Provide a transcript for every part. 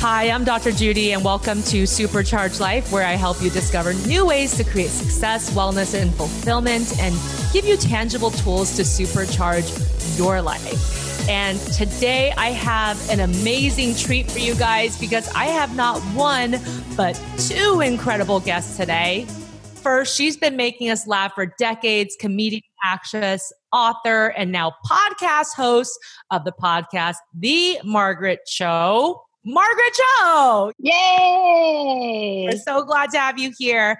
Hi, I'm Dr. Judy, and welcome to Supercharged Life, where I help you discover new ways to create success, wellness, and fulfillment, and give you tangible tools to supercharge your life. And today I have an amazing treat for you guys because I have not one, but two incredible guests today. First, she's been making us laugh for decades, comedian, actress, author, and now podcast host of the podcast, The Margaret Show. Margaret Cho! Yay! We're so glad to have you here.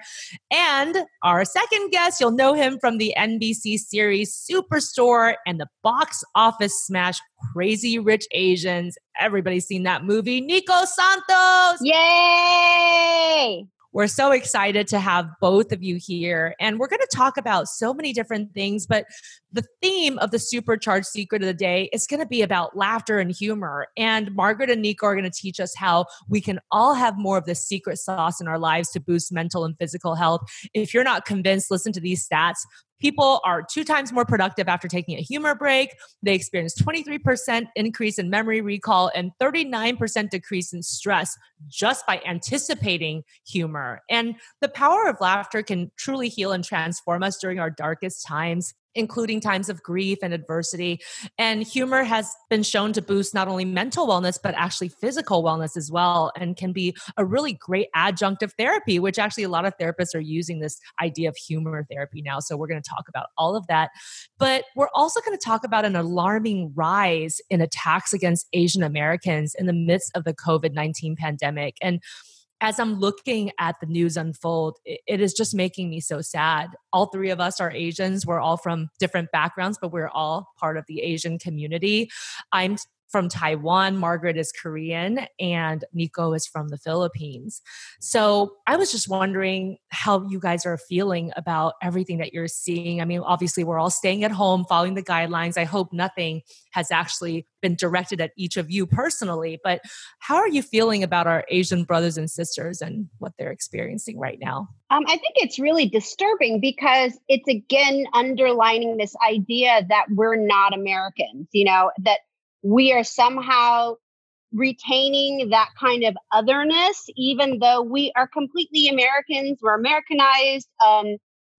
And our second guest, you'll know him from the NBC series Superstore and the box office smash Crazy Rich Asians. Everybody's seen that movie. Nico Santos! Yay! We're so excited to have both of you here. And we're going to talk about so many different things, but the theme of the Supercharged Secret of the Day is going to be about laughter and humor. And Margaret and Nico are going to teach us how we can all have more of the secret sauce in our lives to boost mental and physical health. If you're not convinced, listen to these stats. People are 2 times more productive after taking a humor break. They experience 23% increase in memory recall and 39% decrease in stress just by anticipating humor. And the power of laughter can truly heal and transform us during our darkest times, including times of grief and adversity. And humor has been shown to boost not only mental wellness, but actually physical wellness as well, and can be a really great adjunct of therapy, which actually a lot of therapists are using this idea of humor therapy now. So we're going to talk about all of that. But we're also going to talk about an alarming rise in attacks against Asian Americans in the midst of the COVID-19 pandemic. And as I'm looking at the news unfold, it is just making me so sad. All three of us are Asians. We're all from different backgrounds, but we're all part of the Asian community. I'm from Taiwan, Margaret is Korean, and Nico is from the Philippines. So I was just wondering how you guys are feeling about everything that you're seeing. I mean, obviously we're all staying at home, following the guidelines. I hope nothing has actually been directed at each of you personally, but how are you feeling about our Asian brothers and sisters and what they're experiencing right now? I think it's really disturbing because it's again underlining this idea that we're not Americans, you know, that we are somehow retaining that kind of otherness, even though we are completely Americans, we're Americanized.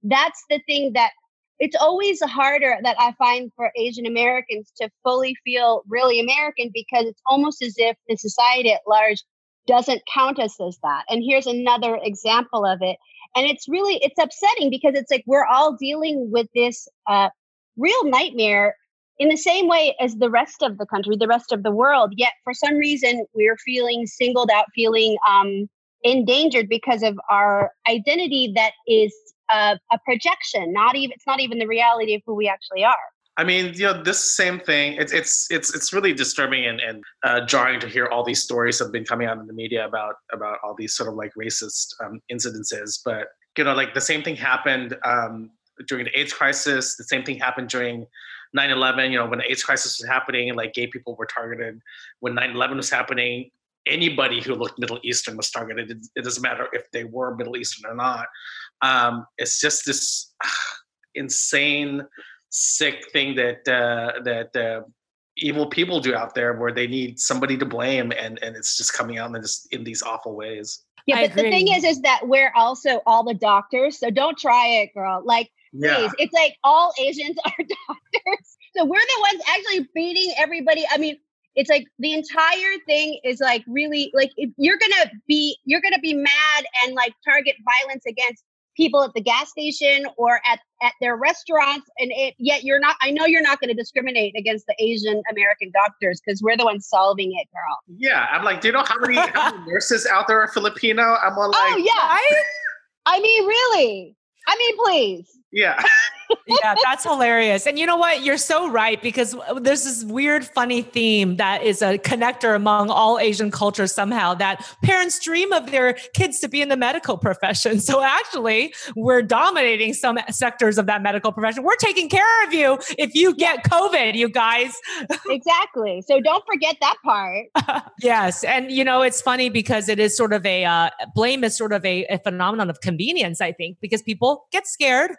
That's the thing that it's always harder that I find for Asian Americans to fully feel really American, because it's almost as if the society at large doesn't count us as that. And here's another example of it. And it's really, it's upsetting because it's like we're all dealing with this real nightmare in the same way as the rest of the country, the rest of the world. Yet for some reason, we're feeling singled out, feeling endangered because of our identity that is a projection. It's not even the reality of who we actually are. I mean, you know, this same thing, it's really disturbing and jarring to hear all these stories have been coming out in the media about all these sort of like racist incidences. But, you know, like the same thing happened during the AIDS crisis, the same thing happened during 9/11, you know, when the AIDS crisis was happening, like gay people were targeted. When 9/11 was happening, anybody who looked Middle Eastern was targeted. It doesn't matter if they were Middle Eastern or not. It's just this insane, sick thing that evil people do out there, where they need somebody to blame, and it's just coming out in these awful ways. Yeah, but the thing is that we're also all the doctors, so don't try it, girl. Like, please. It's like all Asians are doctors. So we're the ones actually beating everybody. I mean, it's like the entire thing is like really like if you're going to be mad and like target violence against people at the gas station or at their restaurants. And yet you're not, I know you're not going to discriminate against the Asian American doctors because we're the ones solving it, girl. Yeah. I'm like, do you know how many nurses out there are Filipino? I'm all like, oh yeah. I mean, really? I mean, please. Yeah. Yeah, that's hilarious. And you know what? You're so right, because there's this weird, funny theme that is a connector among all Asian cultures somehow, that parents dream of their kids to be in the medical profession. So actually, we're dominating some sectors of that medical profession. We're taking care of you if you get COVID, you guys. Exactly. So don't forget that part. Yes. And, you know, it's funny because it is sort of blame is sort of a phenomenon of convenience, I think, because people get scared.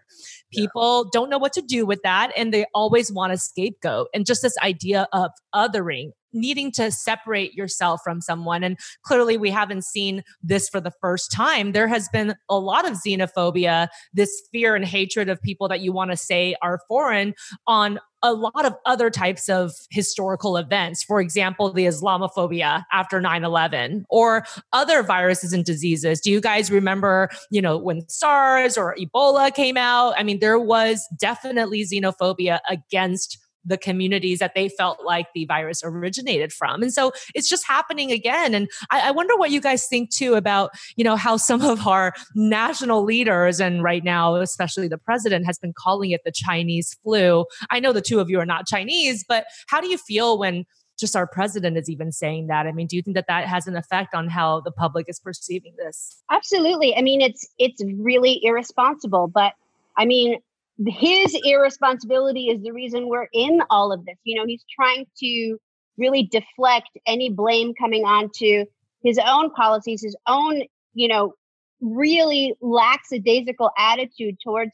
People don't know what to do with that, and they always want a scapegoat. And just this idea of othering, needing to separate yourself from someone. And clearly we haven't seen this for the first time. There has been a lot of xenophobia, this fear and hatred of people that you want to say are foreign on a lot of other types of historical events. For example, the Islamophobia after 9/11 or other viruses and diseases. Do you guys remember, you know, when SARS or Ebola came out? I mean, there was definitely xenophobia against the communities that they felt like the virus originated from. And so it's just happening again. And I wonder what you guys think too about, you know, how some of our national leaders and right now, especially the president, has been calling it the Chinese flu. I know the two of you are not Chinese, but how do you feel when just our president is even saying that? I mean, do you think that that has an effect on how the public is perceiving this? Absolutely. I mean, it's really irresponsible, but I mean, his irresponsibility is the reason we're in all of this. You know, he's trying to really deflect any blame coming onto his own policies, his own, you know, really lackadaisical attitude towards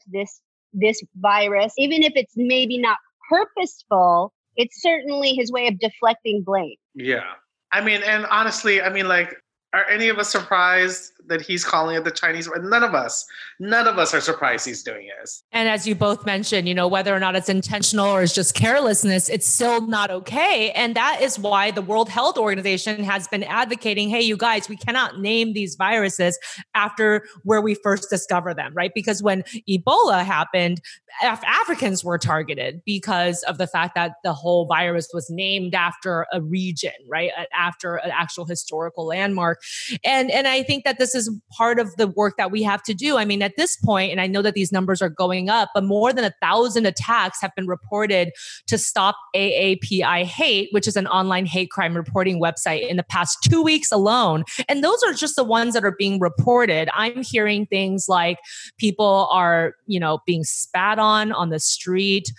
this virus. Even if it's maybe not purposeful, it's certainly his way of deflecting blame. Yeah. I mean, and honestly, I mean, like, are any of us surprised that he's calling it the Chinese? None of us are surprised he's doing this. And as you both mentioned, you know, whether or not it's intentional or it's just carelessness, it's still not okay. And that is why the World Health Organization has been advocating, hey, you guys, we cannot name these viruses after where we first discover them, right? Because when Ebola happened, Africans were targeted because of the fact that the whole virus was named after a region, right? After an actual historical landmark. And I think that this is part of the work that we have to do. I mean, at this point, and I know that these numbers are going up, but more than 1,000 attacks have been reported to stop AAPI hate, which is an online hate crime reporting website, in the past 2 weeks alone. And those are just the ones that are being reported. I'm hearing things like people are, you know, being spat on the street.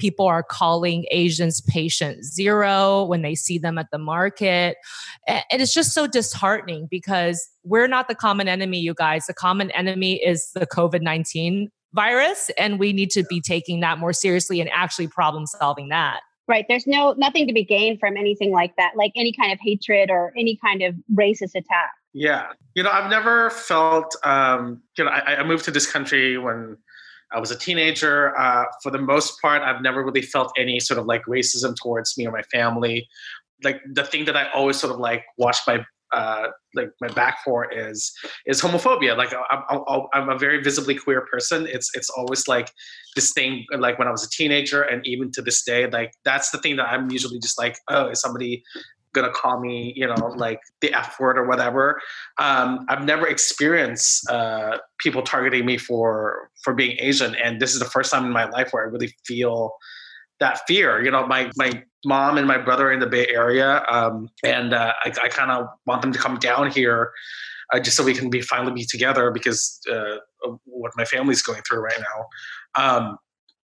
People are calling Asians patient zero when they see them at the market. And it's just so disheartening because we're not the common enemy, you guys. The common enemy is the COVID-19 virus, and we need to be taking that more seriously and actually problem solving that. Right. There's nothing to be gained from anything like that, like any kind of hatred or any kind of racist attack. Yeah. You know, I've never felt, you know, I moved to this country when I was a teenager. For the most part, I've never really felt any sort of like racism towards me or my family. Like the thing that I always sort of like watch my like my back for is homophobia. Like I'm a very visibly queer person. It's always like this thing, like when I was a teenager and even to this day, like that's the thing that I'm usually just like, oh, is somebody gonna call me, you know, like the F word or whatever. I've never experienced people targeting me for being Asian. And this is the first time in my life where I really feel that fear. You know, my mom and my brother are in the Bay Area. I kind of want them to come down here just so we can finally be together because of what my family's going through right now.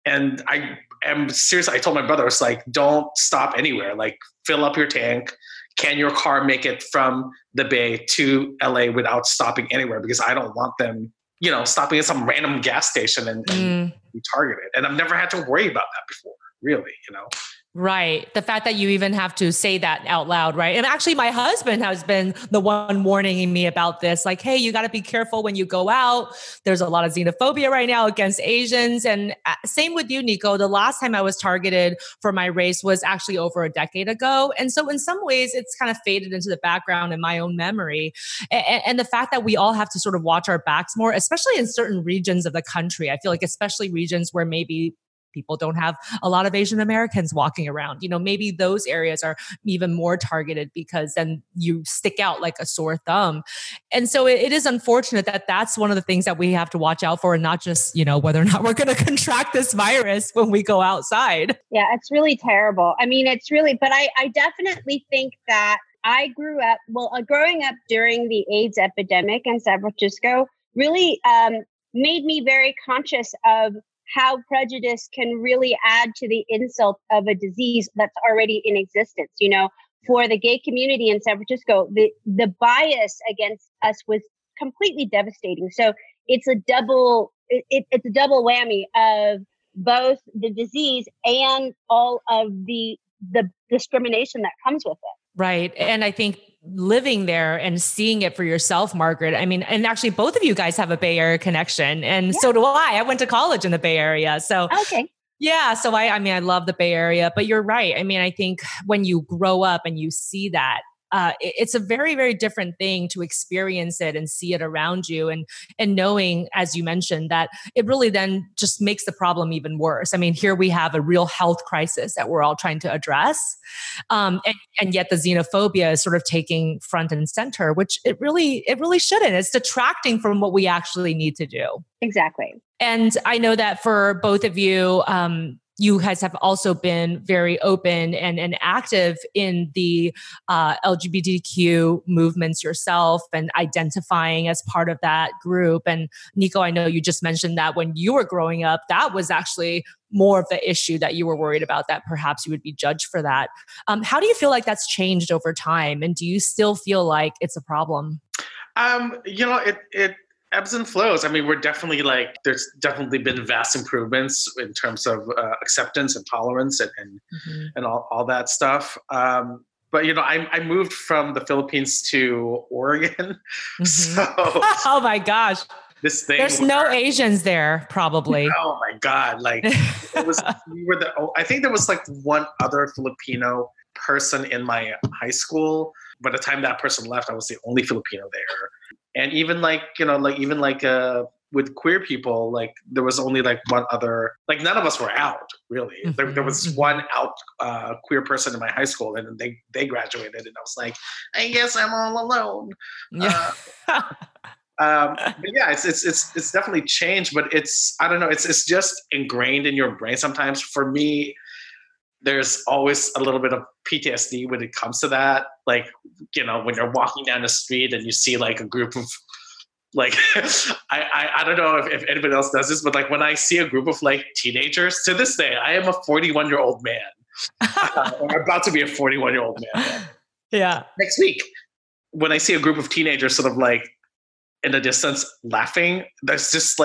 And I am seriously, I told my brother, it's like, don't stop anywhere. Like, fill up your tank. Can your car make it from the Bay to LA without stopping anywhere? Because I don't want them, you know, stopping at some random gas station and be targeted. And I've never had to worry about that before, really, you know? Right. The fact that you even have to say that out loud, right? And actually my husband has been the one warning me about this. Like, hey, you got to be careful when you go out. There's a lot of xenophobia right now against Asians. And same with you, Nico. The last time I was targeted for my race was actually over a decade ago. And so in some ways, it's kind of faded into the background in my own memory. And the fact that we all have to sort of watch our backs more, especially in certain regions of the country. I feel like especially regions where maybe people don't have a lot of Asian Americans walking around. You know, maybe those areas are even more targeted because then you stick out like a sore thumb. And so it is unfortunate that that's one of the things that we have to watch out for, and not just, you know, whether or not we're going to contract this virus when we go outside. Yeah, it's really terrible. I mean, it's really, but I definitely think that I grew up, growing up during the AIDS epidemic in San Francisco really made me very conscious of how prejudice can really add to the insult of a disease that's already in existence. You know, for the gay community in San Francisco, the bias against us was completely devastating. So it's a double whammy of both the disease and all of the the discrimination that comes with it. Right. And I think living there and seeing it for yourself, Margaret, I mean, and actually both of you guys have a Bay Area connection, and so do I. I went to college in the Bay Area. So, okay. Yeah. So I love the Bay Area, but you're right. I mean, I think when you grow up and you see that, it's a very, very different thing to experience it and see it around you. And knowing, as you mentioned, that it really then just makes the problem even worse. I mean, here we have a real health crisis that we're all trying to address. And yet the xenophobia is sort of taking front and center, which it really shouldn't. It's detracting from what we actually need to do. Exactly. And I know that for both of you, you guys have also been very open and active in the LGBTQ movements yourself and identifying as part of that group. And Nico, I know you just mentioned that when you were growing up, that was actually more of the issue that you were worried about, that perhaps you would be judged for that. How do you feel like that's changed over time? And do you still feel like it's a problem? It ebbs and flows. I mean, we're definitely there's definitely been vast improvements in terms of acceptance and tolerance and all that stuff. But, I moved from the Philippines to Oregon. Mm-hmm. So, oh my gosh. This thing. There's no Asians there, probably. Oh my God. I think there was one other Filipino person in my high school. By the time that person left, I was the only Filipino there. And even with queer people, there was only one other, none of us were out really. Mm-hmm. There was one out queer person in my high school, and they graduated, and I was like, I guess I'm all alone. Yeah. But yeah, it's definitely changed, but it's just ingrained in your brain sometimes. For me, there's always a little bit of PTSD when it comes to that. When you're walking down the street and you see a group of I don't know if anybody else does this, but when I see a group of teenagers, to this day, I am a 41-year-old man. Or about to be a 41-year-old man. Yeah. Next week, when I see a group of teenagers sort of in the distance laughing, that's just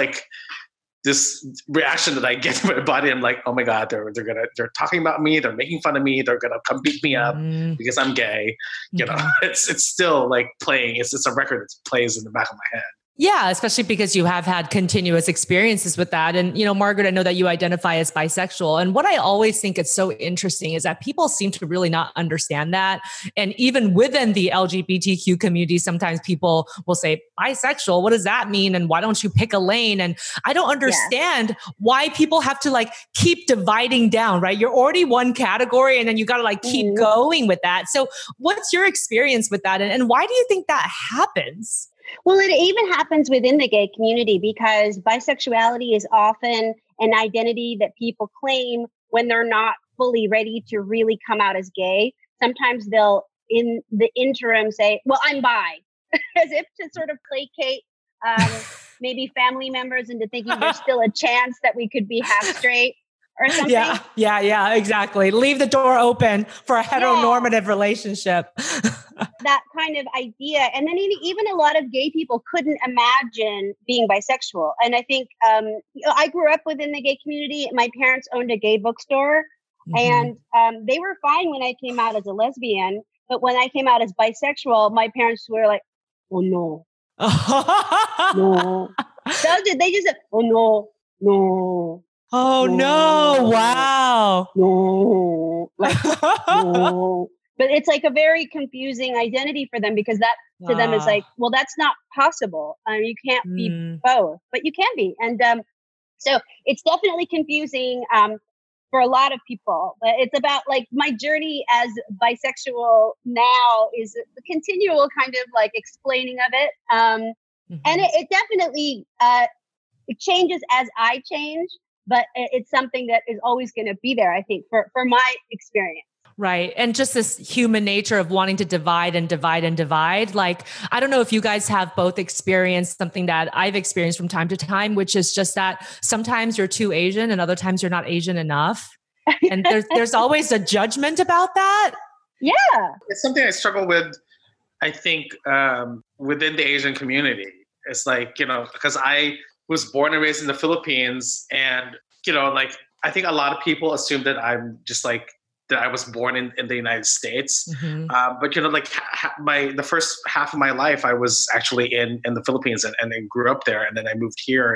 this reaction that I get to my body. I'm like, oh my God, they're talking about me. They're making fun of me. They're going to come beat me up because I'm gay. You know, it's still playing. It's a record that plays in the back of my head. Yeah. Especially because you have had continuous experiences with that. And, Margaret, I know that you identify as bisexual. And what I always think is so interesting is that people seem to really not understand that. And even within the LGBTQ community, sometimes people will say, bisexual, what does that mean? And why don't you pick a lane? And I don't understand why people have to keep dividing down, right? You're already one category and then you got to keep going with that. So what's your experience with that? And why do you think that happens? Well, it even happens within the gay community, because bisexuality is often an identity that people claim when they're not fully ready to really come out as gay. Sometimes they'll, in the interim, say, well, I'm bi, as if to sort of placate maybe family members into thinking there's still a chance that we could be half straight or something. Yeah, exactly. Leave the door open for a heteronormative relationship. That kind of idea. And then even a lot of gay people couldn't imagine being bisexual. And I think I grew up within the gay community. My parents owned a gay bookstore, and they were fine when I came out as a lesbian. But when I came out as bisexual, my parents were like, oh, no. No. They just said, oh, no, no. Oh, no. Wow. No. No. But it's a very confusing identity for them, because that to them is well, that's not possible. You can't be both, but you can be. And so it's definitely confusing for a lot of people. But it's about my journey as bisexual now is a continual kind of explaining of it. And it definitely it changes as I change, but it's something that is always going to be there, I think, for my experience. Right. And just this human nature of wanting to divide and divide and divide. I don't know if you guys have both experienced something that I've experienced from time to time, which is just that sometimes you're too Asian and other times you're not Asian enough. And there's always a judgment about that. Yeah. It's something I struggle with, I think, within the Asian community. It's because I was born and raised in the Philippines, and I think a lot of people assume that I'm just that I was born in the United States. Mm-hmm. But, you know, like the first half of my life, I was actually in the Philippines and then grew up there. And then I moved here.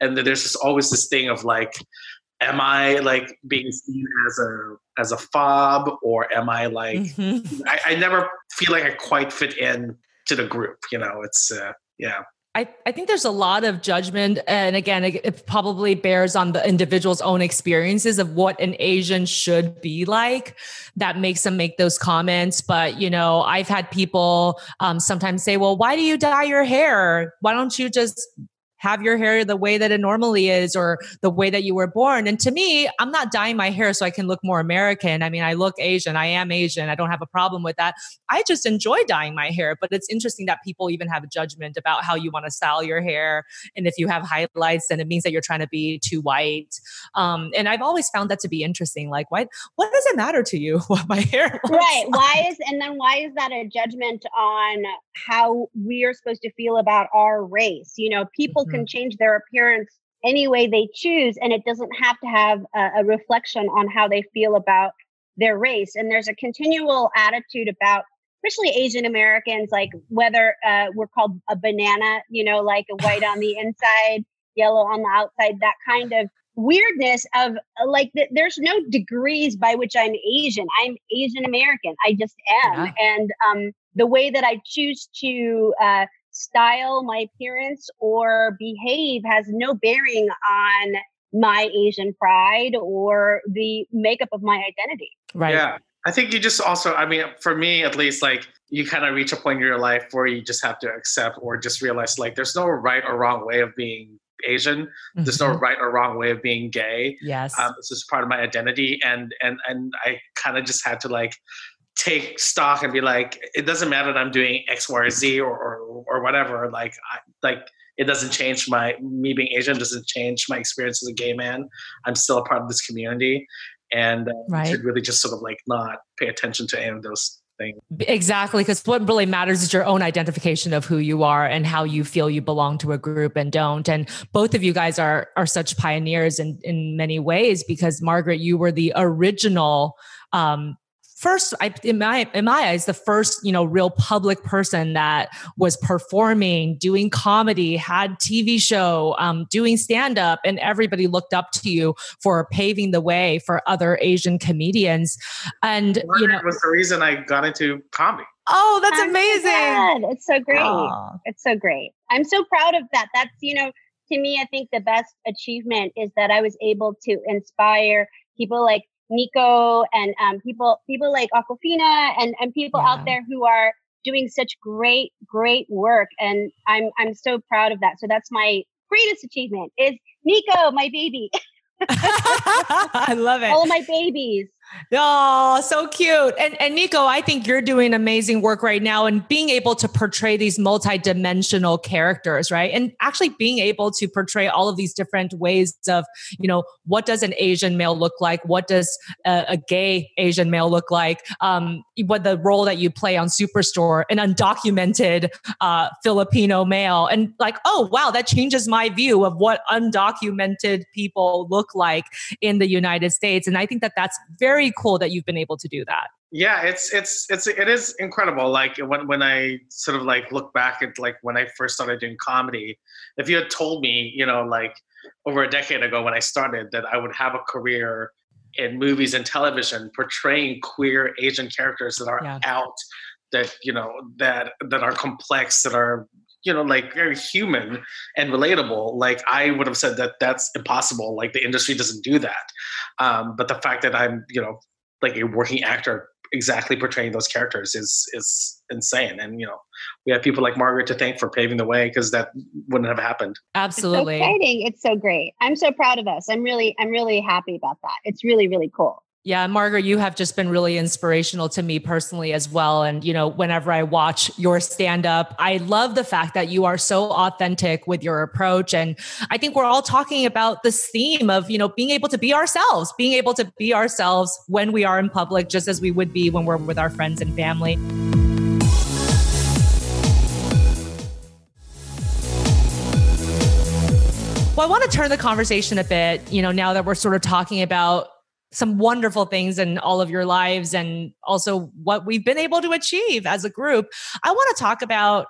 And there's just always this thing of like, am I like being seen as a fob, or am I like, mm-hmm. I never feel like I quite fit in to the group, you know, it's, yeah. I think there's a lot of judgment. And again, it probably bears on the individual's own experiences of what an Asian should be like that makes them make those comments. But, you know, I've had people sometimes say, well, why do you dye your hair? Why don't you just have your hair the way that it normally is or the way that you were born? And to me, I'm not dyeing my hair so I can look more American. I mean, I look Asian. I am Asian. I don't have a problem with that. I just enjoy dyeing my hair. But it's interesting that people even have a judgment about how you want to style your hair. And if you have highlights, then it means that you're trying to be too white. And I've always found that to be interesting. Like, what does it matter to you what my hair looks right. like? Why is that a judgment on how we are supposed to feel about our race? You know, people can change their appearance any way they choose, and it doesn't have to have a reflection on how they feel about their race. And there's a continual attitude about, especially Asian Americans, like whether we're called a banana, you know, like a white on the inside, yellow on the outside, that kind of weirdness of like, there's no degrees by which I'm Asian. I'm Asian American. I just am. Yeah. And the way that I choose to style my appearance or behave has no bearing on my Asian pride or the makeup of my identity. Right. Yeah. I think you just also, I mean, for me at least, like you kind of reach a point in your life where you just have to accept or just realize like there's no right or wrong way of being Asian. Mm-hmm. There's no right or wrong way of being gay. Yes. It's just part of my identity. And I kind of just had to like take stock and be like, it doesn't matter that I'm doing X, Y, or Z or whatever. Like, it doesn't change me being Asian doesn't change my experience as a gay man. I'm still a part of this community, and right. should really just sort of like not pay attention to any of those things. Exactly, because what really matters is your own identification of who you are and how you feel you belong to a group and don't. And both of you guys are such pioneers in many ways, because Margaret, you were the original. First, in my eyes, the first, you know, real public person that was performing, doing comedy, had TV show, doing stand-up, and everybody looked up to you for paving the way for other Asian comedians. And you know, that was the reason I got into comedy. Oh, that's amazing! So it's so great. Aww. It's so great. I'm so proud of that. That's, you know, to me, I think the best achievement is that I was able to inspire people like Nico and people like Awkwafina and people out there who are doing such great work, and I'm so proud of that. So that's my greatest achievement is Nico, my baby. I love it. All of my babies. Oh, so cute. And Nico, I think you're doing amazing work right now and being able to portray these multidimensional characters, right? And actually being able to portray all of these different ways of, you know, what does an Asian male look like? What does a gay Asian male look like? What the role that you play on Superstore, an undocumented Filipino male, and like, oh, wow, that changes my view of what undocumented people look like in the United States. And I think that that's very cool that you've been able to do that. Yeah, it is incredible. Like when I sort of like look back at like when I first started doing comedy, if you had told me, you know, like over a decade ago when I started that I would have a career in movies and television portraying queer Asian characters that are out, that, you know, that are complex, that are, you know, like very human and relatable. Like I would have said that that's impossible. Like the industry doesn't do that. But the fact that I'm, you know, like a working actor exactly portraying those characters is insane. And, you know, we have people like Margaret to thank for paving the way, because that wouldn't have happened. Absolutely. It's so exciting. It's so great. I'm so proud of us. I'm really happy about that. It's really, really cool. Yeah. Margaret, you have just been really inspirational to me personally as well. And, you know, whenever I watch your stand up, I love the fact that you are so authentic with your approach. And I think we're all talking about this theme of, you know, being able to be ourselves when we are in public, just as we would be when we're with our friends and family. Well, I want to turn the conversation a bit, you know, now that we're sort of talking about some wonderful things in all of your lives and also what we've been able to achieve as a group. I want to talk about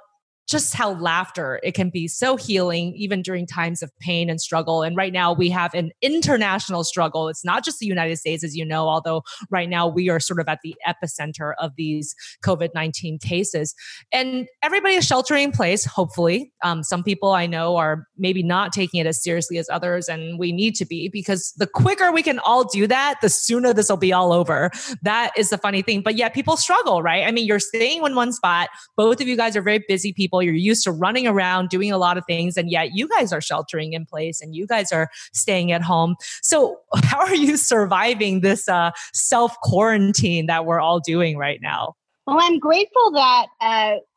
just how laughter, it can be so healing, even during times of pain and struggle. And right now we have an international struggle. It's not just the United States, as you know, although right now we are sort of at the epicenter of these COVID-19 cases. And everybody is sheltering in place, hopefully. Some people I know are maybe not taking it as seriously as others, and we need to be, because the quicker we can all do that, the sooner this will be all over. That is the funny thing. But yeah, people struggle, right? I mean, you're staying in one spot. Both of you guys are very busy people. You're used to running around, doing a lot of things, and yet you guys are sheltering in place and you guys are staying at home. So how are you surviving this self-quarantine that we're all doing right now? Well, I'm grateful that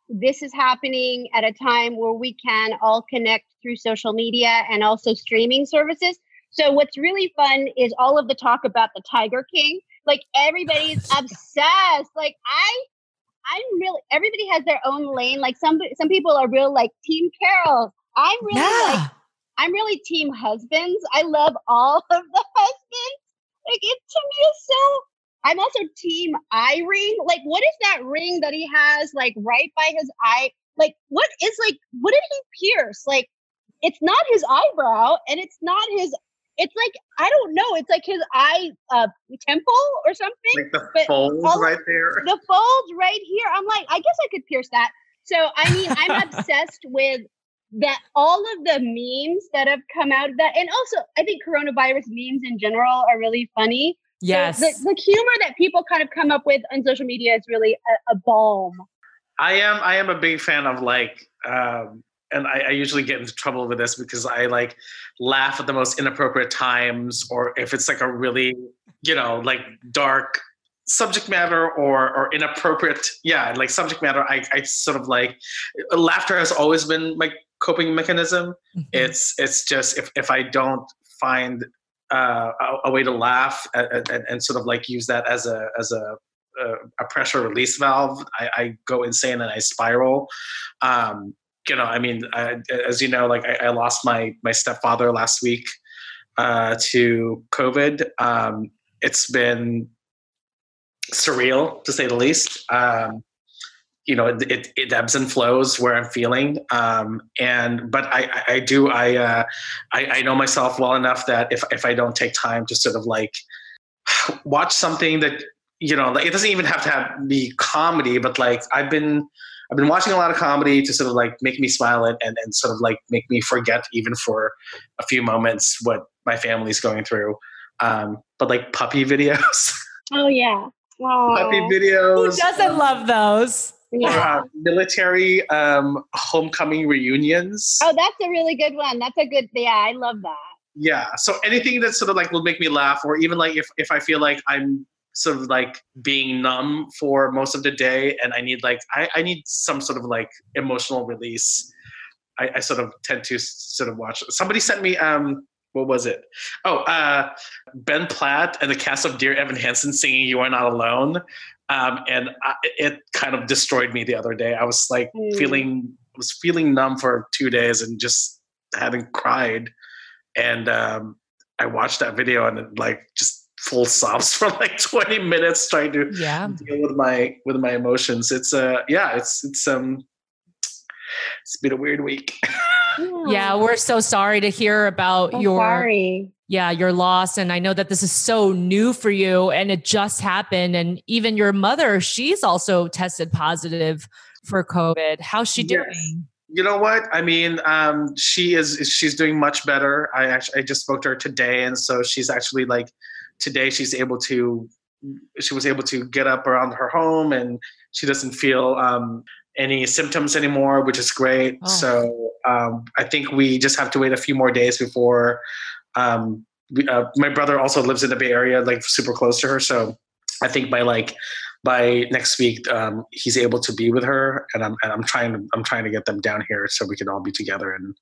this is happening at a time where we can all connect through social media and also streaming services. So what's really fun is all of the talk about the Tiger King. Like, everybody's obsessed. Like, everybody has their own lane. Like some people are real, like team Carol. I'm really team husbands. I love all of the husbands. Like, it to me is so, I'm also team eye ring. Like, what is that ring that he has like right by his eye? Like, what did he pierce? Like, it's not his eyebrow and it's not his, it's like, I don't know. It's like his eye temple or something. Like the fold right there. The fold right here. I'm like, I guess I could pierce that. So, I mean, I'm obsessed with that, all of the memes that have come out of that. And also, I think coronavirus memes in general are really funny. Yes. So the humor that people kind of come up with on social media is really a balm. I am a big fan of like... and I usually get into trouble with this because I like laugh at the most inappropriate times, or if it's like a really, like dark subject matter or inappropriate, like subject matter, I sort of like, laughter has always been my coping mechanism. Mm-hmm. It's just if I don't find a way to laugh and sort of like use that as a pressure release valve, I go insane and I spiral. As you know, like I lost my stepfather last week to COVID. It's been surreal, to say the least. It ebbs and flows where I'm feeling. But I know myself well enough that if I don't take time to sort of like watch something that, like, it doesn't even have to be comedy, but like I've been watching a lot of comedy to sort of like make me smile and sort of like make me forget even for a few moments what my family's going through. But like puppy videos. Oh yeah. Aww. Puppy videos. Who doesn't love those? Yeah. Military homecoming reunions. Oh, that's a really good one. I love that. Yeah. So anything that sort of like will make me laugh, or even like if I feel like I'm sort of like being numb for most of the day and I need like, I need some sort of like emotional release, I sort of tend to sort of watch. Somebody sent me, what was it? Ben Platt and the cast of Dear Evan Hansen singing You Are Not Alone. It kind of destroyed me the other day. I was like feeling numb for 2 days and just hadn't cried. And I watched that video and it like just full sobs for like 20 minutes trying to deal with my emotions. It's been a weird week. Yeah, we're so sorry to hear about your loss. And I know that this is so new for you and it just happened. And even your mother, she's also tested positive for COVID. How's she doing? Yes. You know what? I mean, she's doing much better. I just spoke to her today. And so she's actually like, today she was able to get up around her home and she doesn't feel any symptoms anymore, which is great. Oh. So I think we just have to wait a few more days before my brother also lives in the Bay Area, like super close to her. So I think by next week he's able to be with her, and I'm trying to get them down here so we can all be together and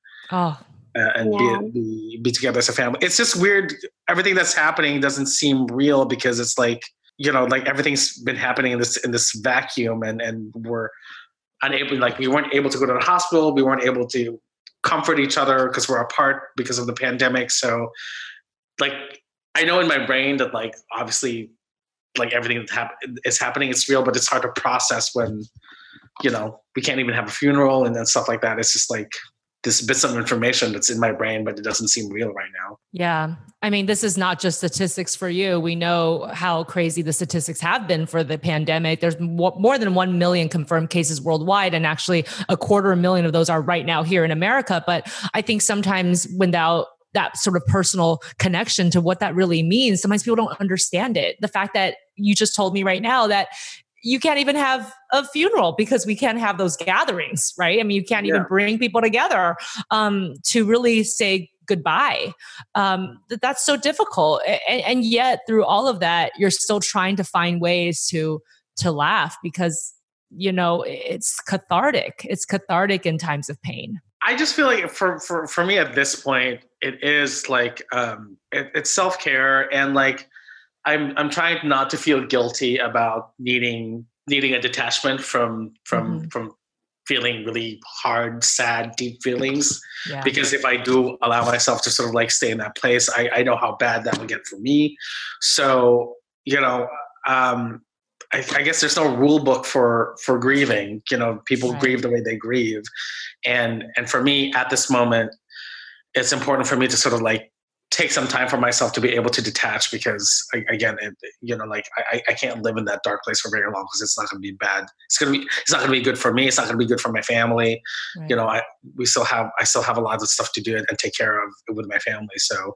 be together as a family. It's just weird. Everything that's happening doesn't seem real because it's like, like everything's been happening in this vacuum and we're unable, like we weren't able to go to the hospital. We weren't able to comfort each other because we're apart because of the pandemic. So like, I know in my brain that, like, obviously, like, everything that's happening, it's real, but it's hard to process when, you know, we can't even have a funeral and then stuff like that. It's just like this bits of information that's in my brain, but it doesn't seem real right now. Yeah. I mean, this is not just statistics for you. We know how crazy the statistics have been for the pandemic. There's more than 1 million confirmed cases worldwide, and actually 250,000 of those are right now here in America. But I think sometimes without that sort of personal connection to what that really means, sometimes people don't understand it. The fact that you just told me right now that you can't even have a funeral because we can't have those gatherings, right? I mean, you can't even bring people together to really say goodbye. That's so difficult. And yet through all of that, you're still trying to find ways to laugh because, you know, it's cathartic. It's cathartic in times of pain. I just feel like for me at this point, it is like, it's self-care, and like, I'm trying not to feel guilty about needing a detachment from feeling really hard, sad, deep feelings. Yeah. Because if I do allow myself to sort of like stay in that place, I know how bad that would get for me. So, you know, I guess there's no rule book for grieving. You know, people grieve the way they grieve. And for me at this moment, it's important for me to sort of like take some time for myself to be able to detach, because again, you know, like I can't live in that dark place for very long because it's not going to be bad. It's not going to be good for me. It's not going to be good for my family. Right. You know, I still have a lot of stuff to do and take care of with my family. So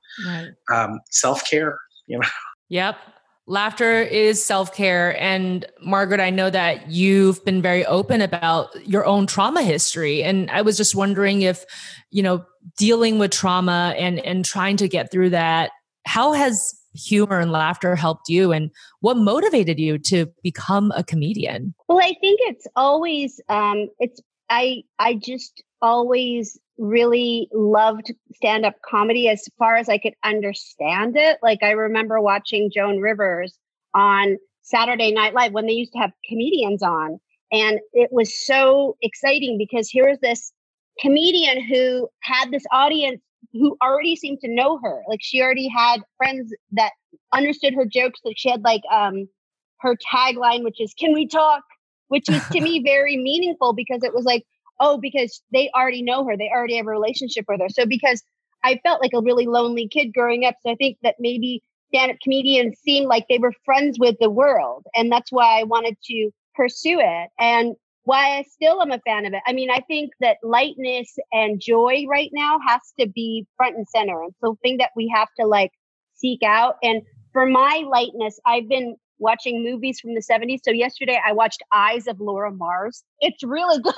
self-care, you know? Yep. Laughter is self-care. And Margaret, I know that you've been very open about your own trauma history. And I was just wondering if, you know, dealing with trauma and trying to get through that, how has humor and laughter helped you, and what motivated you to become a comedian? Well, I think it's always, I just always really loved stand-up comedy as far as I could understand it. Like I remember watching Joan Rivers on Saturday Night Live when they used to have comedians on. And it was so exciting because here was this comedian who had this audience who already seemed to know her. Like she already had friends that understood her jokes. Like she had like her tagline, which is, "Can we talk?" Which was to me very meaningful because it was like, oh, because they already know her. They already have a relationship with her. So because I felt like a really lonely kid growing up. So I think that maybe stand-up comedians seemed like they were friends with the world. And that's why I wanted to pursue it and why I still am a fan of it. I mean, I think that lightness and joy right now has to be front and center. And so thing that we have to like seek out. And for my lightness, I've been watching movies from the 70s. So yesterday I watched Eyes of Laura Mars. It's really good.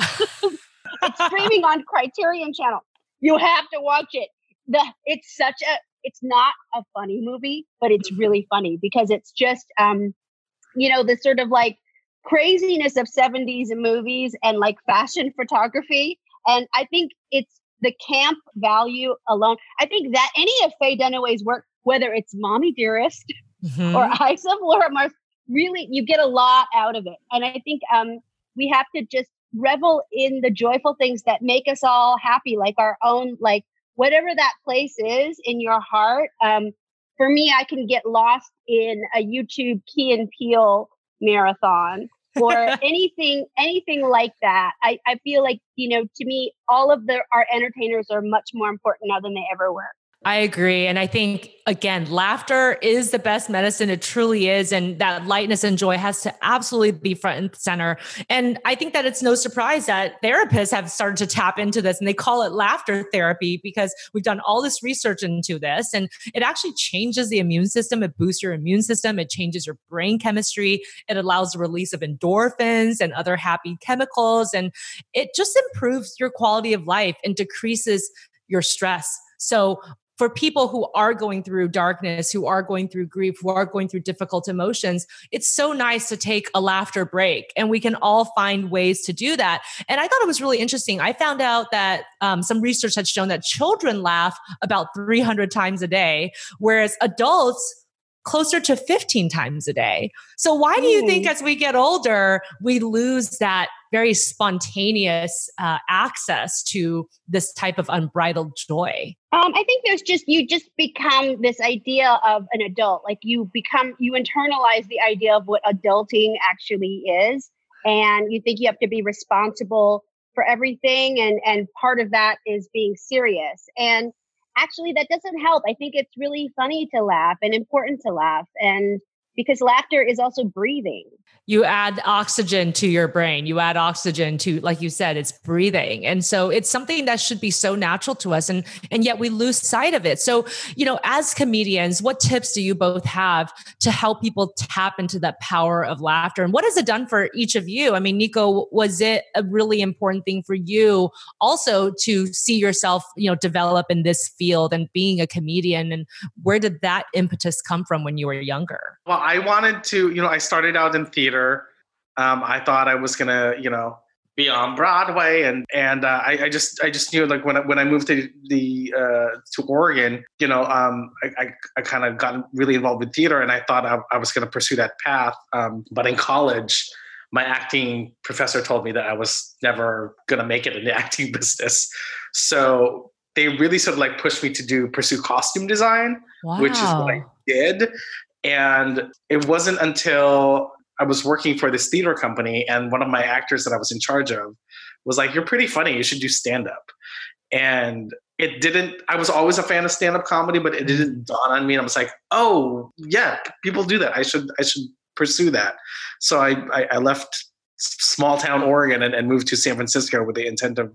It's streaming on Criterion Channel. You have to watch it. It's not a funny movie, but it's really funny because it's just, you know, the sort of like craziness of 70s movies and like fashion photography. And I think it's the camp value alone. I think that any of Faye Dunaway's work, whether it's Mommy Dearest or Eyes of Laura Mars, really, you get a lot out of it. And I think we have to just revel in the joyful things that make us all happy, like our own, like whatever that place is in your heart. For me, I can get lost in a YouTube Key and Peele marathon or anything like that. I feel like, you know, to me, all of our entertainers are much more important now than they ever were. I agree. And I think, again, laughter is the best medicine. It truly is. And that lightness and joy has to absolutely be front and center. And I think that it's no surprise that therapists have started to tap into this, and they call it laughter therapy because we've done all this research into this, and it actually changes the immune system. It boosts your immune system. It changes your brain chemistry. It allows the release of endorphins and other happy chemicals. And it just improves your quality of life and decreases your stress. So for people who are going through darkness, who are going through grief, who are going through difficult emotions, it's so nice to take a laughter break, and we can all find ways to do that. And I thought it was really interesting. I found out that some research had shown that children laugh about 300 times a day, whereas adults closer to 15 times a day. So why do you think as we get older, we lose that very spontaneous access to this type of unbridled joy? I think there's just, you just become this idea of an adult. Like you internalize the idea of what adulting actually is. And you think you have to be responsible for everything. And part of that is being serious. And actually, that doesn't help. I think it's really funny to laugh and important to laugh. And because laughter is also breathing. You add oxygen to your brain. You add oxygen to, like you said, it's breathing. And so it's something that should be so natural to us. And yet we lose sight of it. So, you know, as comedians, what tips do you both have to help people tap into that power of laughter? And what has it done for each of you? I mean, Nico, was it a really important thing for you also to see yourself, you know, develop in this field and being a comedian? And where did that impetus come from when you were younger? Well, I wanted to, you know, I started out in theater. I thought I was going to, you know, be on Broadway. And I just knew, like, when I moved to to Oregon, you know, I kind of got really involved with theater, and I thought I was going to pursue that path. But in college, my acting professor told me that I was never going to make it in the acting business. So they really sort of like pushed me to pursue costume design, wow, which is what I did. And it wasn't until I was working for this theater company, and one of my actors that I was in charge of was like, "You're pretty funny. You should do stand-up." And it didn't, I was always a fan of stand-up comedy, but it didn't dawn on me. And I was like, "Oh yeah, people do that. I should pursue that." So I left small town Oregon and moved to San Francisco with the intent of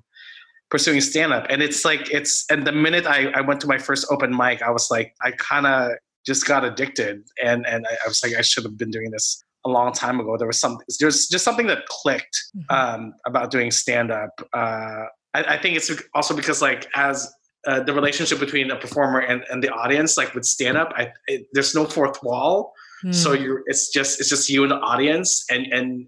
pursuing stand-up. And and the minute I went to my first open mic, I was like, I kind of just got addicted. And I was like, I should have been doing this a long time ago. There's just something that clicked about doing stand-up. I think it's also because, like, as the relationship between a performer and the audience, like with stand-up, there's no fourth wall. Mm. So it's just you and the audience. And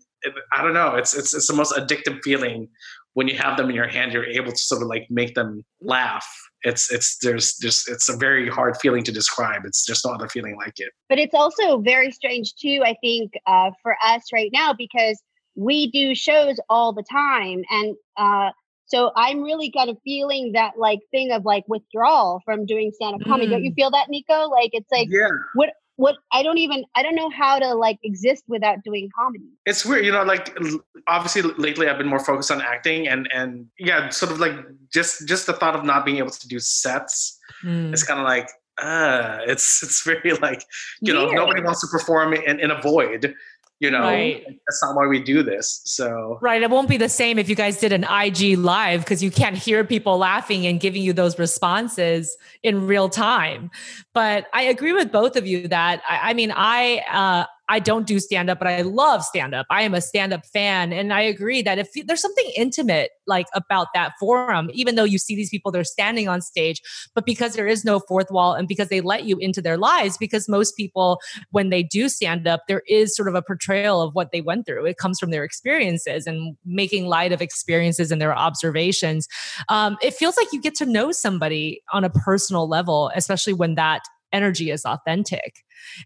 I don't know, it's the most addictive feeling when you have them in your hand, you're able to sort of like make them laugh. It's a very hard feeling to describe. It's just no other feeling like it. But it's also very strange too, I think, for us right now, because we do shows all the time. And so I'm really kind of feeling that like thing of like withdrawal from doing stand-up comedy. Don't you feel that, Nico? Like, it's like, yeah. What I don't know how to like exist without doing comedy. It's weird, you know, like obviously lately I've been more focused on acting and yeah, sort of like just the thought of not being able to do sets. It's kind of like, it's very like, you know, nobody wants to perform in a void. You know, right. That's not why we do this. So, right. It won't be the same if you guys did an IG live because you can't hear people laughing and giving you those responses in real time. But I agree with both of you that, I don't do stand-up, but I love stand-up. I am a stand-up fan. And I agree that if there's something intimate, like about that forum, even though you see these people, they're standing on stage, but because there is no fourth wall and because they let you into their lives, because most people, when they do stand-up, there is sort of a portrayal of what they went through. It comes from their experiences and making light of experiences and their observations. It feels like you get to know somebody on a personal level, especially when that energy is authentic.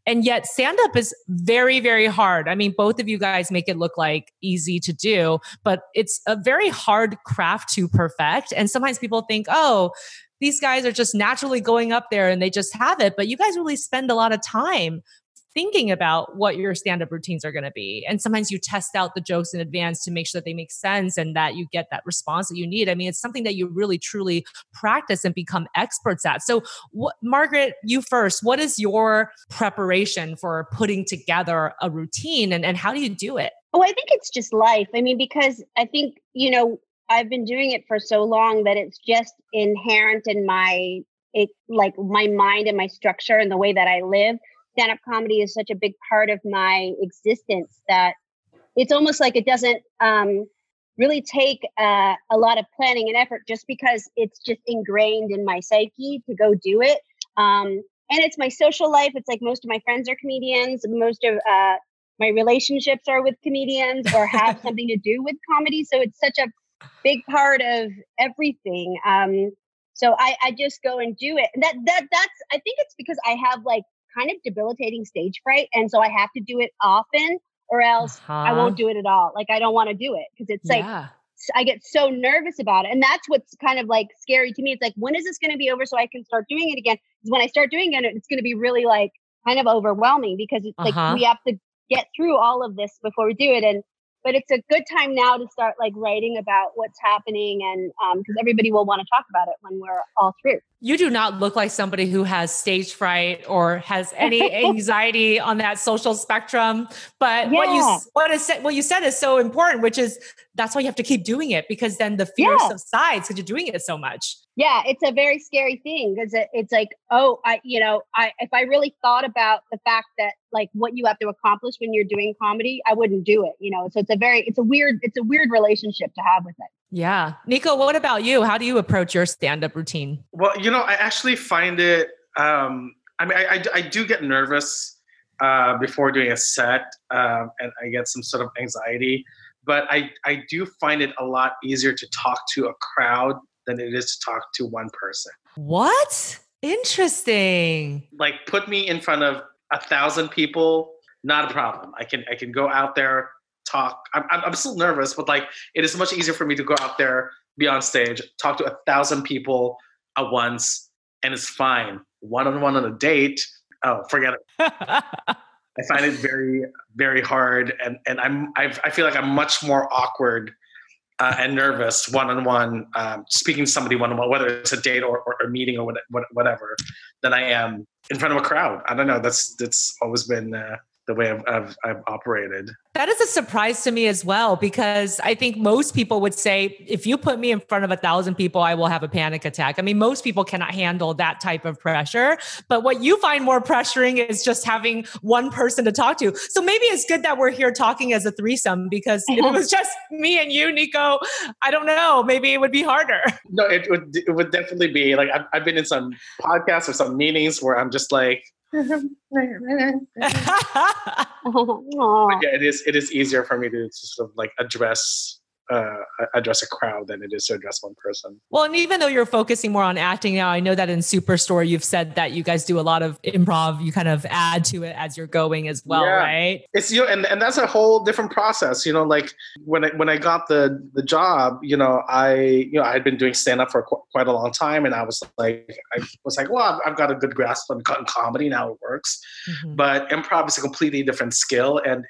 And yet stand-up is very, very hard. I mean, both of you guys make it look like easy to do, but it's a very hard craft to perfect. And sometimes people think, oh, these guys are just naturally going up there and they just have it. But you guys really spend a lot of time thinking about what your stand-up routines are going to be. And sometimes you test out the jokes in advance to make sure that they make sense and that you get that response that you need. I mean, it's something that you really, truly practice and become experts at. So Margaret, you first, what is your preparation for putting together a routine and how do you do it? Oh, I think it's just life. I mean, because I think, you know, I've been doing it for so long that it's just inherent in my mind and my structure and the way that I live. Stand-up comedy is such a big part of my existence that it's almost like it doesn't really take a lot of planning and effort just because it's just ingrained in my psyche to go do it. And it's my social life. It's like most of my friends are comedians. Most of my relationships are with comedians or have something to do with comedy. So it's such a big part of everything. So I just go and do it. And that's, I think it's because I have like kind of debilitating stage fright. And so I have to do it often. or else I won't do it at all. Like, I don't want to do it because it's like, I get so nervous about it. And that's what's kind of like scary to me. It's like, when is this going to be over so I can start doing it again? Because when I start doing it, it's going to be really like kind of overwhelming because it's like we have to get through all of this before we do it. And but it's a good time now to start like writing about what's happening, and because everybody will want to talk about it when we're all through. You do not look like somebody who has stage fright or has any anxiety on that social spectrum. But what you said is so important, which is that's why you have to keep doing it, because then the fear subsides because you're doing it so much. Yeah, it's a very scary thing because it's like, oh, if I really thought about the fact that like what you have to accomplish when you're doing comedy, I wouldn't do it, you know? So it's a weird relationship to have with it. Yeah. Nico, what about you? How do you approach your stand-up routine? Well, I actually find it, I do get nervous before doing a set and I get some sort of anxiety, but I do find it a lot easier to talk to a crowd than it is to talk to one person. What? Interesting. Like, put me in front of 1,000 people, not a problem. I can go out there, talk. I'm still nervous, but like, it is much easier for me to go out there, be on stage, talk to 1,000 people at once, and it's fine. One-on-one on a date, oh, forget it. I find it very, very hard, and I feel like I'm much more awkward and nervous one-on-one, speaking to somebody one-on-one, whether it's a date or a meeting or whatever, than I am in front of a crowd. I don't know. That's always been the way I've operated. That is a surprise to me as well, because I think most people would say, if you put me in front of 1,000 people, I will have a panic attack. I mean, most people cannot handle that type of pressure, but what you find more pressuring is just having one person to talk to. So maybe it's good that we're here talking as a threesome, because if it was just me and you, Nico, I don't know, maybe it would be harder. No, it would definitely be like, I've been in some podcasts or some meetings where I'm just like, yeah, it is easier for me to sort of like address a crowd than it is to address one person. Well, and even though you're focusing more on acting now, I know that in Superstore, you've said that you guys do a lot of improv. You kind of add to it as you're going as well, right? It's, and that's a whole different process. Like when I got the job, I had been doing stand-up for quite a long time. And I was like, well, I've got a good grasp on comedy now, it works. Mm-hmm. But improv is a completely different skill. And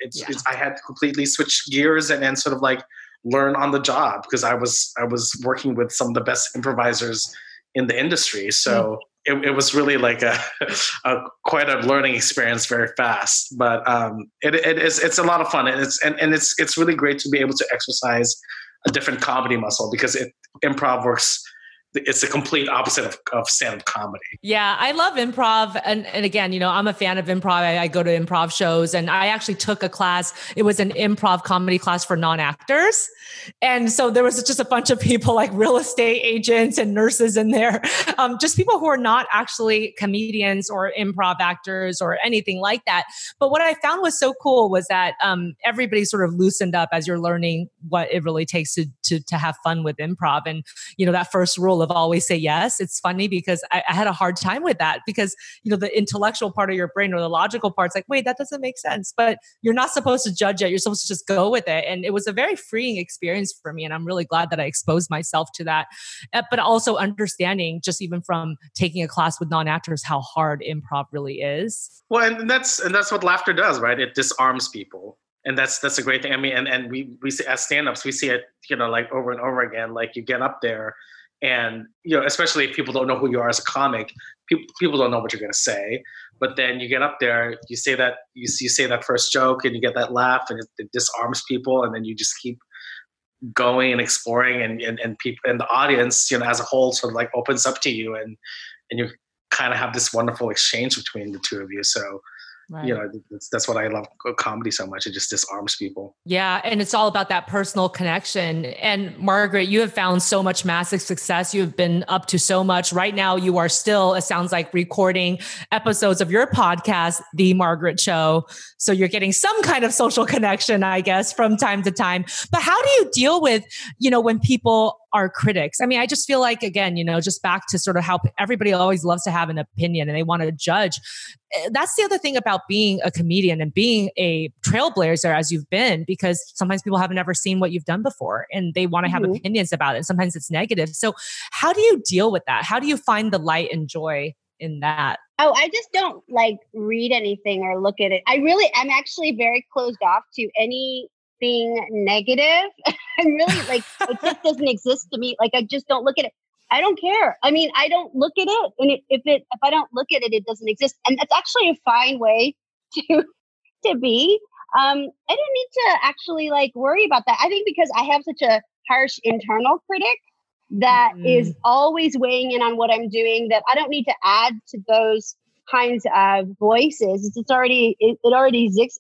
I had to completely switch gears and sort of like learn on the job, because I was working with some of the best improvisers in the industry. So it was really like a quite a learning experience very fast, but it's a lot of fun. And it's really great to be able to exercise a different comedy muscle, because improv works. It's the complete opposite of stand-up comedy. Yeah, I love improv. And again, I'm a fan of improv. I go to improv shows, and I actually took a class. It was an improv comedy class for non-actors. And so there was just a bunch of people like real estate agents and nurses in there. Just people who are not actually comedians or improv actors or anything like that. But what I found was so cool was that everybody sort of loosened up as you're learning what it really takes to have fun with improv. And, that first rule of always say yes. It's funny because I had a hard time with that, because the intellectual part of your brain or the logical part's like, wait, that doesn't make sense. But you're not supposed to judge it. You're supposed to just go with it. And it was a very freeing experience for me, and I'm really glad that I exposed myself to that. But also understanding, just even from taking a class with non-actors, how hard improv really is. Well, and that's what laughter does, right? It disarms people. And that's a great thing. I mean, and we see, as stand-ups, we see it, like over and over again, like you get up there, and, especially if people don't know who you are as a comic, people don't know what you're going to say. But then you get up there, you say that first joke, and you get that laugh, and it disarms people. And then you just keep going and exploring, and people and the audience, as a whole, sort of like opens up to you, and you kind of have this wonderful exchange between the two of you. So. Right. That's what I love comedy so much. It just disarms people. Yeah. And it's all about that personal connection. And Margaret, you have found so much massive success. You've been up to so much. Right now, you are still, it sounds like, recording episodes of your podcast, The Margaret Show. So you're getting some kind of social connection, I guess, from time to time. But how do you deal with, when people our critics. I mean, I just feel like, again, you know, just back to sort of how everybody always loves to have an opinion and they want to judge. That's the other thing about being a comedian and being a trailblazer as you've been, because sometimes people have never seen what you've done before and they want to have opinions about it. And sometimes it's negative. So how do you deal with that? How do you find the light and joy in that? Oh, I just don't like read anything or look at it. I really am actually very closed off to anything negative. I'm really like, it just doesn't exist to me. Like, I just don't look at it. I don't care. I mean, I don't look at it. And if I don't look at it, it doesn't exist. And that's actually a fine way to be. I don't need to actually like worry about that. I think because I have such a harsh internal critic that is always weighing in on what I'm doing, that I don't need to add to those kinds of voices. It already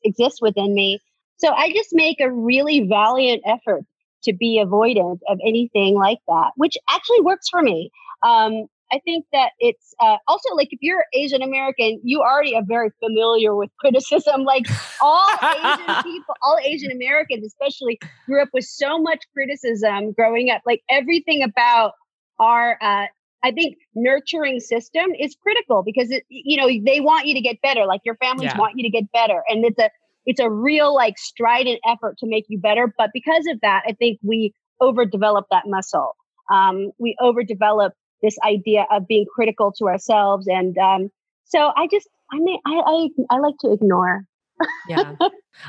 exists within me. So I just make a really valiant effort to be avoidant of anything like that, which actually works for me. I think that it's also like, if you're Asian American, you already are very familiar with criticism. Like all Asian people, all Asian Americans, especially, grew up with so much criticism growing up. Like everything about our, I think, nurturing system is critical because it, you know, they want you to get better. Like your families want you to get better, and it's a real like strident effort to make you better. But because of that, I think we overdevelop that muscle. We overdevelop this idea of being critical to ourselves. And so I like to ignore. Yeah,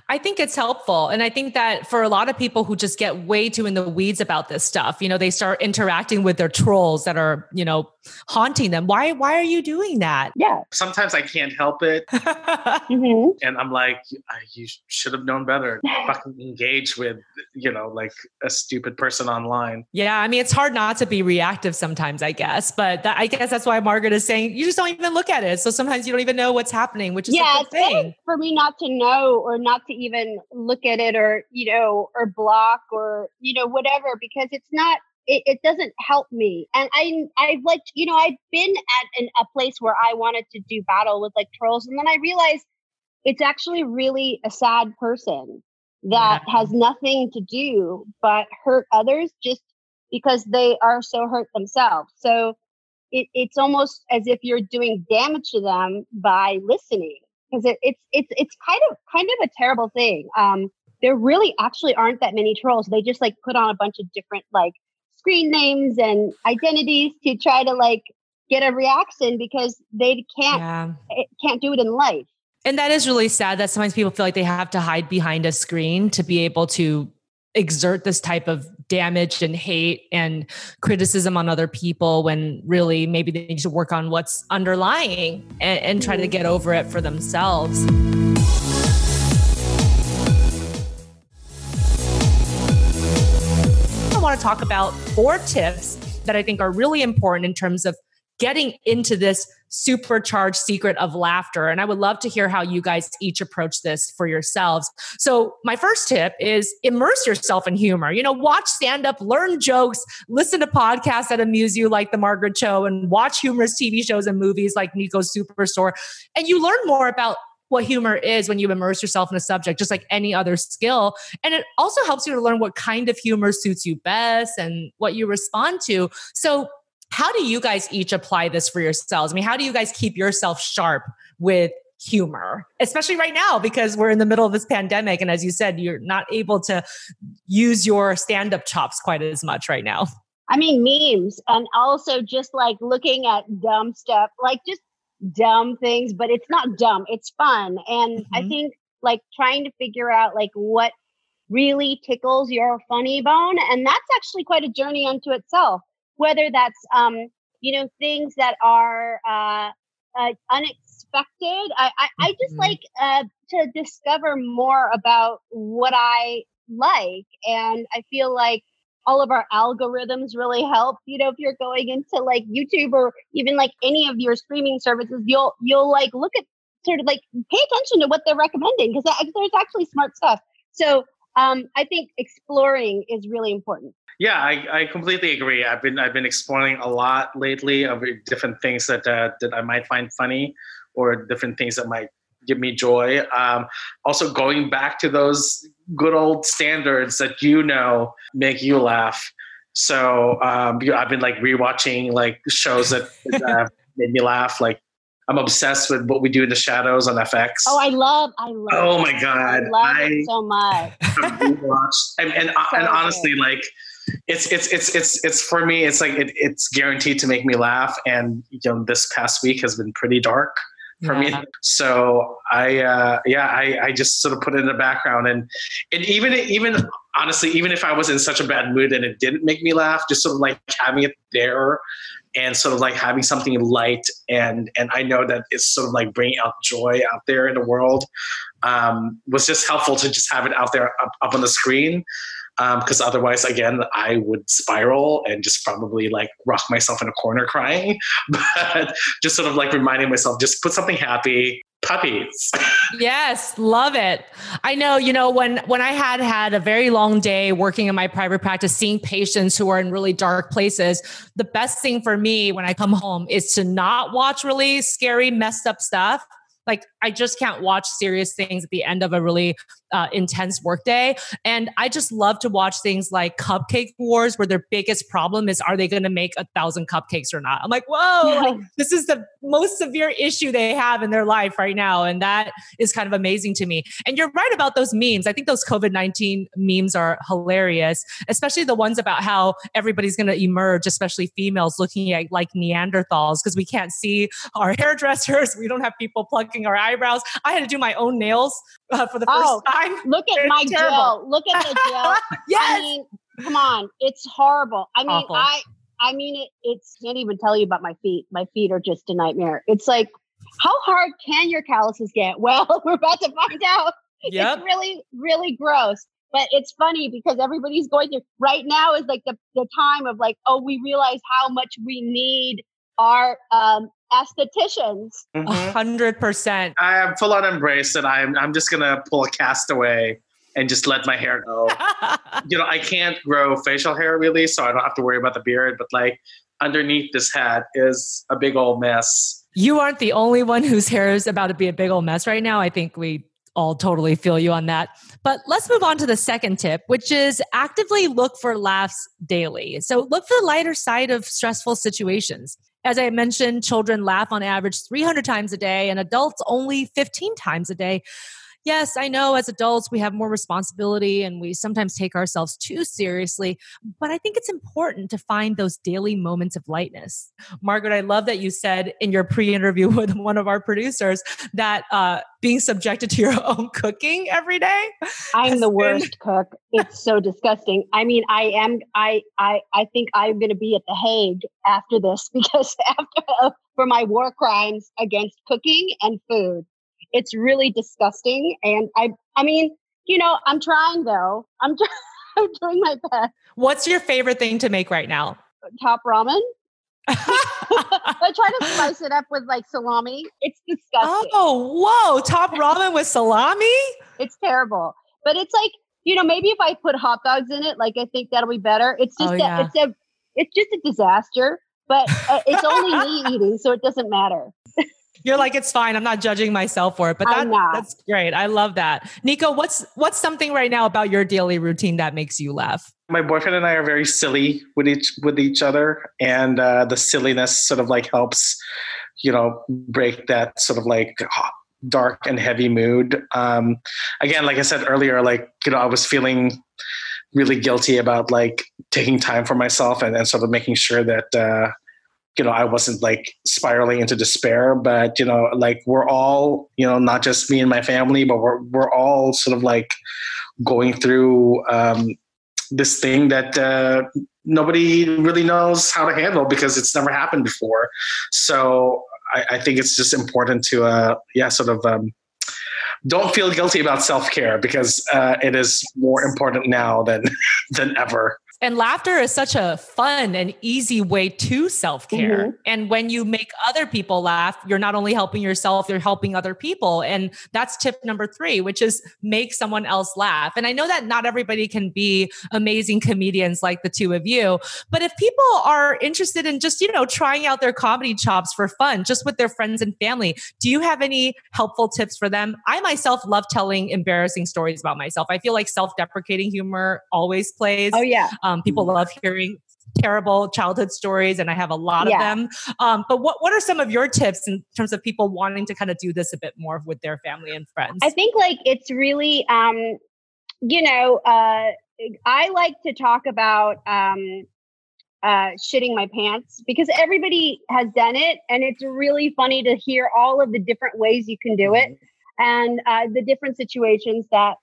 I think it's helpful. And I think that for a lot of people who just get way too in the weeds about this stuff, you know, they start interacting with their trolls that are, you know, haunting them. Why are you doing that? Yeah. Sometimes I can't help it. And I'm like, you should have known better. Fucking engage with, you know, like a stupid person online. Yeah. I mean, it's hard not to be reactive sometimes, I guess. But I guess that's why Margaret is saying, you just don't even look at it. So sometimes you don't even know what's happening, which is a good thing. Better for me not to know or not to even look at it, or, you know, or block, or, you know, whatever, because it's not, it doesn't help me. And I've like, you know, I've been at a place where I wanted to do battle with like trolls. And then I realized it's actually really a sad person that has nothing to do but hurt others just because they are so hurt themselves. So it's almost as if you're doing damage to them by listening. Because it's kind of a terrible thing. There really actually aren't that many trolls. They just like put on a bunch of different like screen names and identities to try to like get a reaction because they can't do it in life. And that is really sad that sometimes people feel like they have to hide behind a screen to be able to exert this type of damage and hate and criticism on other people, when really maybe they need to work on what's underlying and try to get over it for themselves. I want to talk about 4 tips that I think are really important in terms of getting into this supercharged secret of laughter. And I would love to hear how you guys each approach this for yourselves. So my first tip is immerse yourself in humor. You know, watch stand-up, learn jokes, listen to podcasts that amuse you like The Margaret Show, and watch humorous TV shows and movies like Nico's Superstore. And you learn more about what humor is when you immerse yourself in a subject, just like any other skill. And it also helps you to learn what kind of humor suits you best and what you respond to. So how do you guys each apply this for yourselves? I mean, how do you guys keep yourself sharp with humor, especially right now, because we're in the middle of this pandemic? And as you said, you're not able to use your stand-up chops quite as much right now. I mean, memes, and also just like looking at dumb stuff, like just dumb things, but it's not dumb, it's fun. And I think like trying to figure out like what really tickles your funny bone. And that's actually quite a journey unto itself. Whether that's, you know, things that are unexpected. I just like to discover more about what I like. And I feel like all of our algorithms really help. You know, if you're going into like YouTube or even like any of your streaming services, you'll like look at sort of like pay attention to what they're recommending, because there's actually smart stuff. So I think exploring is really important. Yeah, I completely agree. I've been exploring a lot lately of different things that I might find funny, or different things that might give me joy. Also going back to those good old standards that, you know, make you laugh. So I've been like rewatching like shows that made me laugh. Like I'm obsessed with What We Do in the Shadows on FX. Oh, I love. Oh my God, I love it so much. and honestly, like it's for me. It's like it's guaranteed to make me laugh. And you know, this past week has been pretty dark for me. So I just sort of put it in the background, and even honestly, even if I was in such a bad mood and it didn't make me laugh, just sort of like having it there. And sort of like having something light, and I know that it's sort of like bringing out joy out there in the world, was just helpful to just have it out there up on the screen, because otherwise, again, I would spiral and just probably like rock myself in a corner crying. But just sort of like reminding myself, just put something happy. Puppies. Yes. Love it. I know, you know, when I had a very long day working in my private practice, seeing patients who are in really dark places, the best thing for me when I come home is to not watch really scary, messed up stuff. Like I just can't watch serious things at the end of a really intense workday. And I just love to watch things like Cupcake Wars, where their biggest problem is, are they going to make 1,000 cupcakes or not? I'm like, whoa, like, this is the most severe issue they have in their life right now. And that is kind of amazing to me. And you're right about those memes. I think those COVID-19 memes are hilarious, especially the ones about how everybody's going to emerge, especially females, looking at like Neanderthals, because we can't see our hairdressers. We don't have people plucking our eyebrows. I had to do my own nails for the first time. Look at my gel. Look at the gel. Yes. I mean, come on. It's horrible. I mean, awful. I mean, it's can't even tell you about my feet. My feet are just a nightmare. It's like, how hard can your calluses get? Well, we're about to find out. Yep. It's really, really gross. But it's funny because everybody's going through right now is like the time of like, oh, we realize how much we need our, aestheticians. 100%. I am full on embrace that I'm just going to pull a cast away and just let my hair go. You know, I can't grow facial hair really, so I don't have to worry about the beard, but like underneath this hat is a big old mess. You aren't the only one whose hair is about to be a big old mess right now. I think we all totally feel you on that. But let's move on to the second tip, which is actively look for laughs daily. So look for the lighter side of stressful situations. As I mentioned, children laugh on average 300 times a day and adults only 15 times a day. Yes, I know as adults, we have more responsibility and we sometimes take ourselves too seriously, but I think it's important to find those daily moments of lightness. Margaret, I love that you said in your pre-interview with one of our producers that being subjected to your own cooking every day. I'm the worst cook. It's so disgusting. I mean, I think I'm going to be at The Hague after this because for my war crimes against cooking and food. It's really disgusting. And I mean, you know, I'm trying though. I'm doing my best. What's your favorite thing to make right now? Top ramen. I try to spice it up with like salami. It's disgusting. Oh, whoa. Top ramen with salami? It's terrible. But it's like, you know, maybe if I put hot dogs in it, like I think that'll be better. It's just it's just a disaster, but it's only me eating, so it doesn't matter. You're like, it's fine. I'm not judging myself for it, but that's great. I love that. Nico, what's something right now about your daily routine that makes you laugh? My boyfriend and I are very silly with each other. And the silliness sort of like helps, you know, break that sort of like dark and heavy mood. Again, like I said earlier, like, you know, I was feeling really guilty about like taking time for myself and sort of making sure that, you know, I wasn't like spiraling into despair, but, you know, like we're all, you know, not just me and my family, but we're all sort of like going through this thing that nobody really knows how to handle because it's never happened before. So I think it's just important to, don't feel guilty about self-care because it is more important now than ever. And laughter is such a fun and easy way to self-care. Mm-hmm. And when you make other people laugh, you're not only helping yourself, you're helping other people. And that's tip number 3, which is make someone else laugh. And I know that not everybody can be amazing comedians like the two of you, but if people are interested in just, you know, trying out their comedy chops for fun, just with their friends and family, do you have any helpful tips for them? I myself love telling embarrassing stories about myself. I feel like self-deprecating humor always plays. Oh, yeah. People love hearing terrible childhood stories, and I have a lot of them. But what are some of your tips in terms of people wanting to kind of do this a bit more with their family and friends? I think like it's really, I like to talk about shitting my pants because everybody has done it, and it's really funny to hear all of the different ways you can do it and the different situations that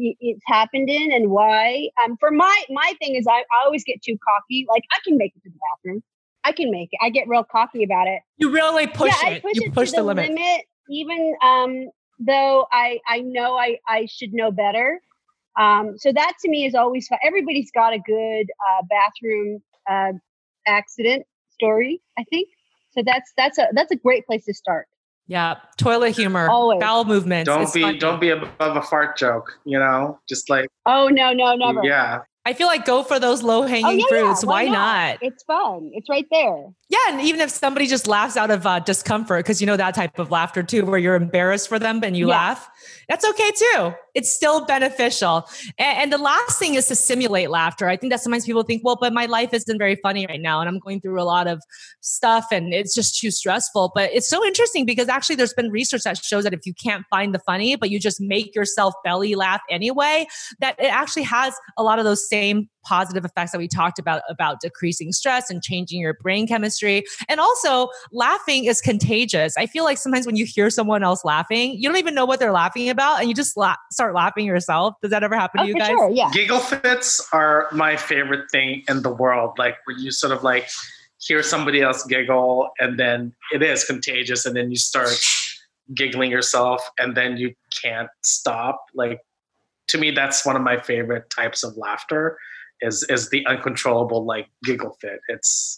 it's happened in and why. For my thing is I always get too cocky. Like I can make it to the bathroom. I can make it. I get real cocky about it. You really push it. You push the limit. Even though I know I should know better. So that to me is always fun. Everybody's got a good bathroom accident story, I think. So that's a great place to start. Yeah, toilet humor, always. Bowel movements. Don't be above a fart joke. You know, just like oh no, never. Yeah, I feel like go for those low hanging fruits. Yeah. Why not? It's fun. It's right there. Yeah, and even if somebody just laughs out of discomfort, because you know that type of laughter too, where you're embarrassed for them and you laugh, that's okay too. It's still beneficial. And the last thing is to simulate laughter. I think that sometimes people think, well, but my life isn't very funny right now, and I'm going through a lot of stuff and it's just too stressful. But it's so interesting because actually there's been research that shows that if you can't find the funny, but you just make yourself belly laugh anyway, that it actually has a lot of those same positive effects that we talked about decreasing stress and changing your brain chemistry. And also laughing is contagious. I feel like sometimes when you hear someone else laughing, you don't even know what they're laughing about and you just start laughing yourself. Does that ever happen to you guys? Sure, yeah. Giggle fits are my favorite thing in the world. Like when you sort of like hear somebody else giggle and then it is contagious and then you start giggling yourself and then you can't stop. Like to me, that's one of my favorite types of laughter. Is the uncontrollable like giggle fit. It's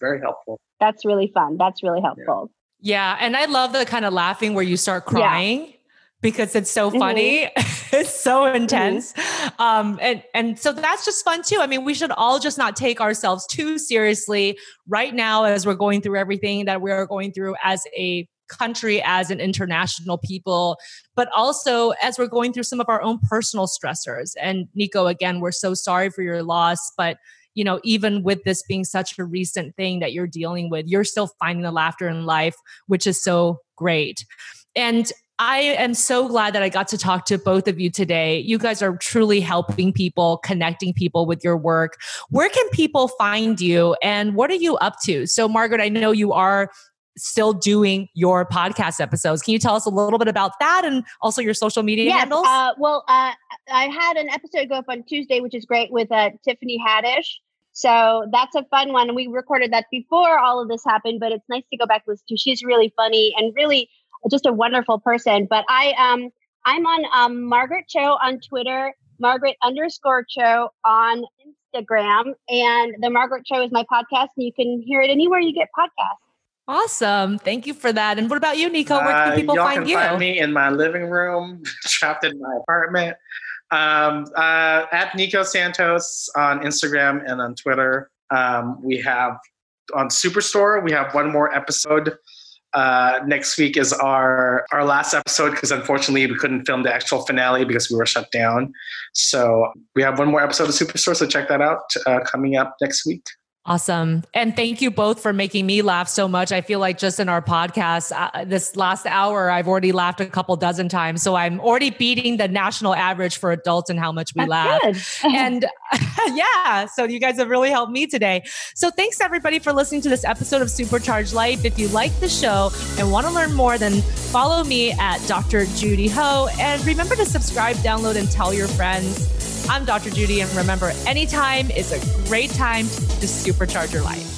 very helpful. That's really fun. That's really helpful. Yeah. And I love the kind of laughing where you start crying because it's so funny. Mm-hmm. It's so intense. Mm-hmm. And so that's just fun too. I mean, we should all just not take ourselves too seriously right now as we're going through everything that we are going through as a country, as an international people, but also as we're going through some of our own personal stressors. And Nico, again, we're so sorry for your loss, but you know, even with this being such a recent thing that you're dealing with, you're still finding the laughter in life, which is so great. And I am so glad that I got to talk to both of you today. You guys are truly helping people, connecting people with your work. Where can people find you and what are you up to? So Margaret, I know you are still doing your podcast episodes. Can you tell us a little bit about that and also your social media handles? I had an episode go up on Tuesday, which is great, with Tiffany Haddish. So that's a fun one. We recorded that before all of this happened, but it's nice to go back and listen to. She's really funny and really just a wonderful person. But I'm on Margaret Cho on Twitter, Margaret_Cho on Instagram. And The Margaret Show is my podcast, and you can hear it anywhere you get podcasts. Awesome. Thank you for that. And what about you, Nico? Where can people find you? Y'all can find me in my living room, trapped in my apartment. At Nico Santos on Instagram and on Twitter. We have on Superstore, we have one more episode. Next week is our last episode because unfortunately we couldn't film the actual finale because we were shut down. So we have one more episode of Superstore. So check that out coming up next week. Awesome. And thank you both for making me laugh so much. I feel like just in our podcast, this last hour, I've already laughed a couple dozen times. So I'm already beating the national average for adults and how much we laugh. And so you guys have really helped me today. So thanks everybody for listening to this episode of Supercharged Life. If you like the show and want to learn more, then follow me at Dr. Judy Ho. And remember to subscribe, download, and tell your friends. I'm Dr. Judy, and remember, anytime is a great time to supercharge your life.